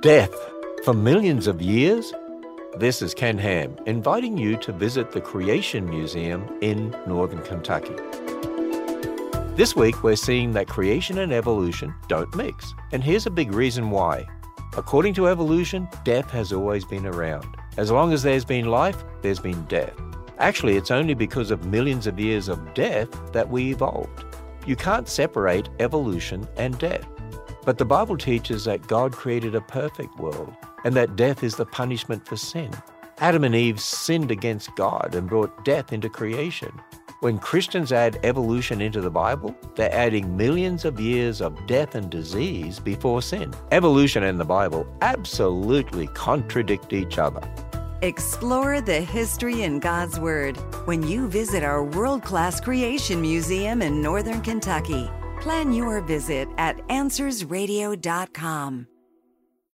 death for millions of years? This is Ken Ham, inviting you to visit the Creation Museum in Northern Kentucky. This week, we're seeing that creation and evolution don't mix. And here's a big reason why. According to evolution, death has always been around. As long as there's been life, there's been death. Actually, it's only because of millions of years of death that we evolved. You can't separate evolution and death. But the Bible teaches that God created a perfect world and that death is the punishment for sin. Adam and Eve sinned against God and brought death into creation. When Christians add evolution into the Bible, they're adding millions of years of death and disease before sin. Evolution and the Bible absolutely contradict each other. Explore the history in God's Word when you visit our world-class Creation Museum in Northern Kentucky. Plan your visit at AnswersRadio.com.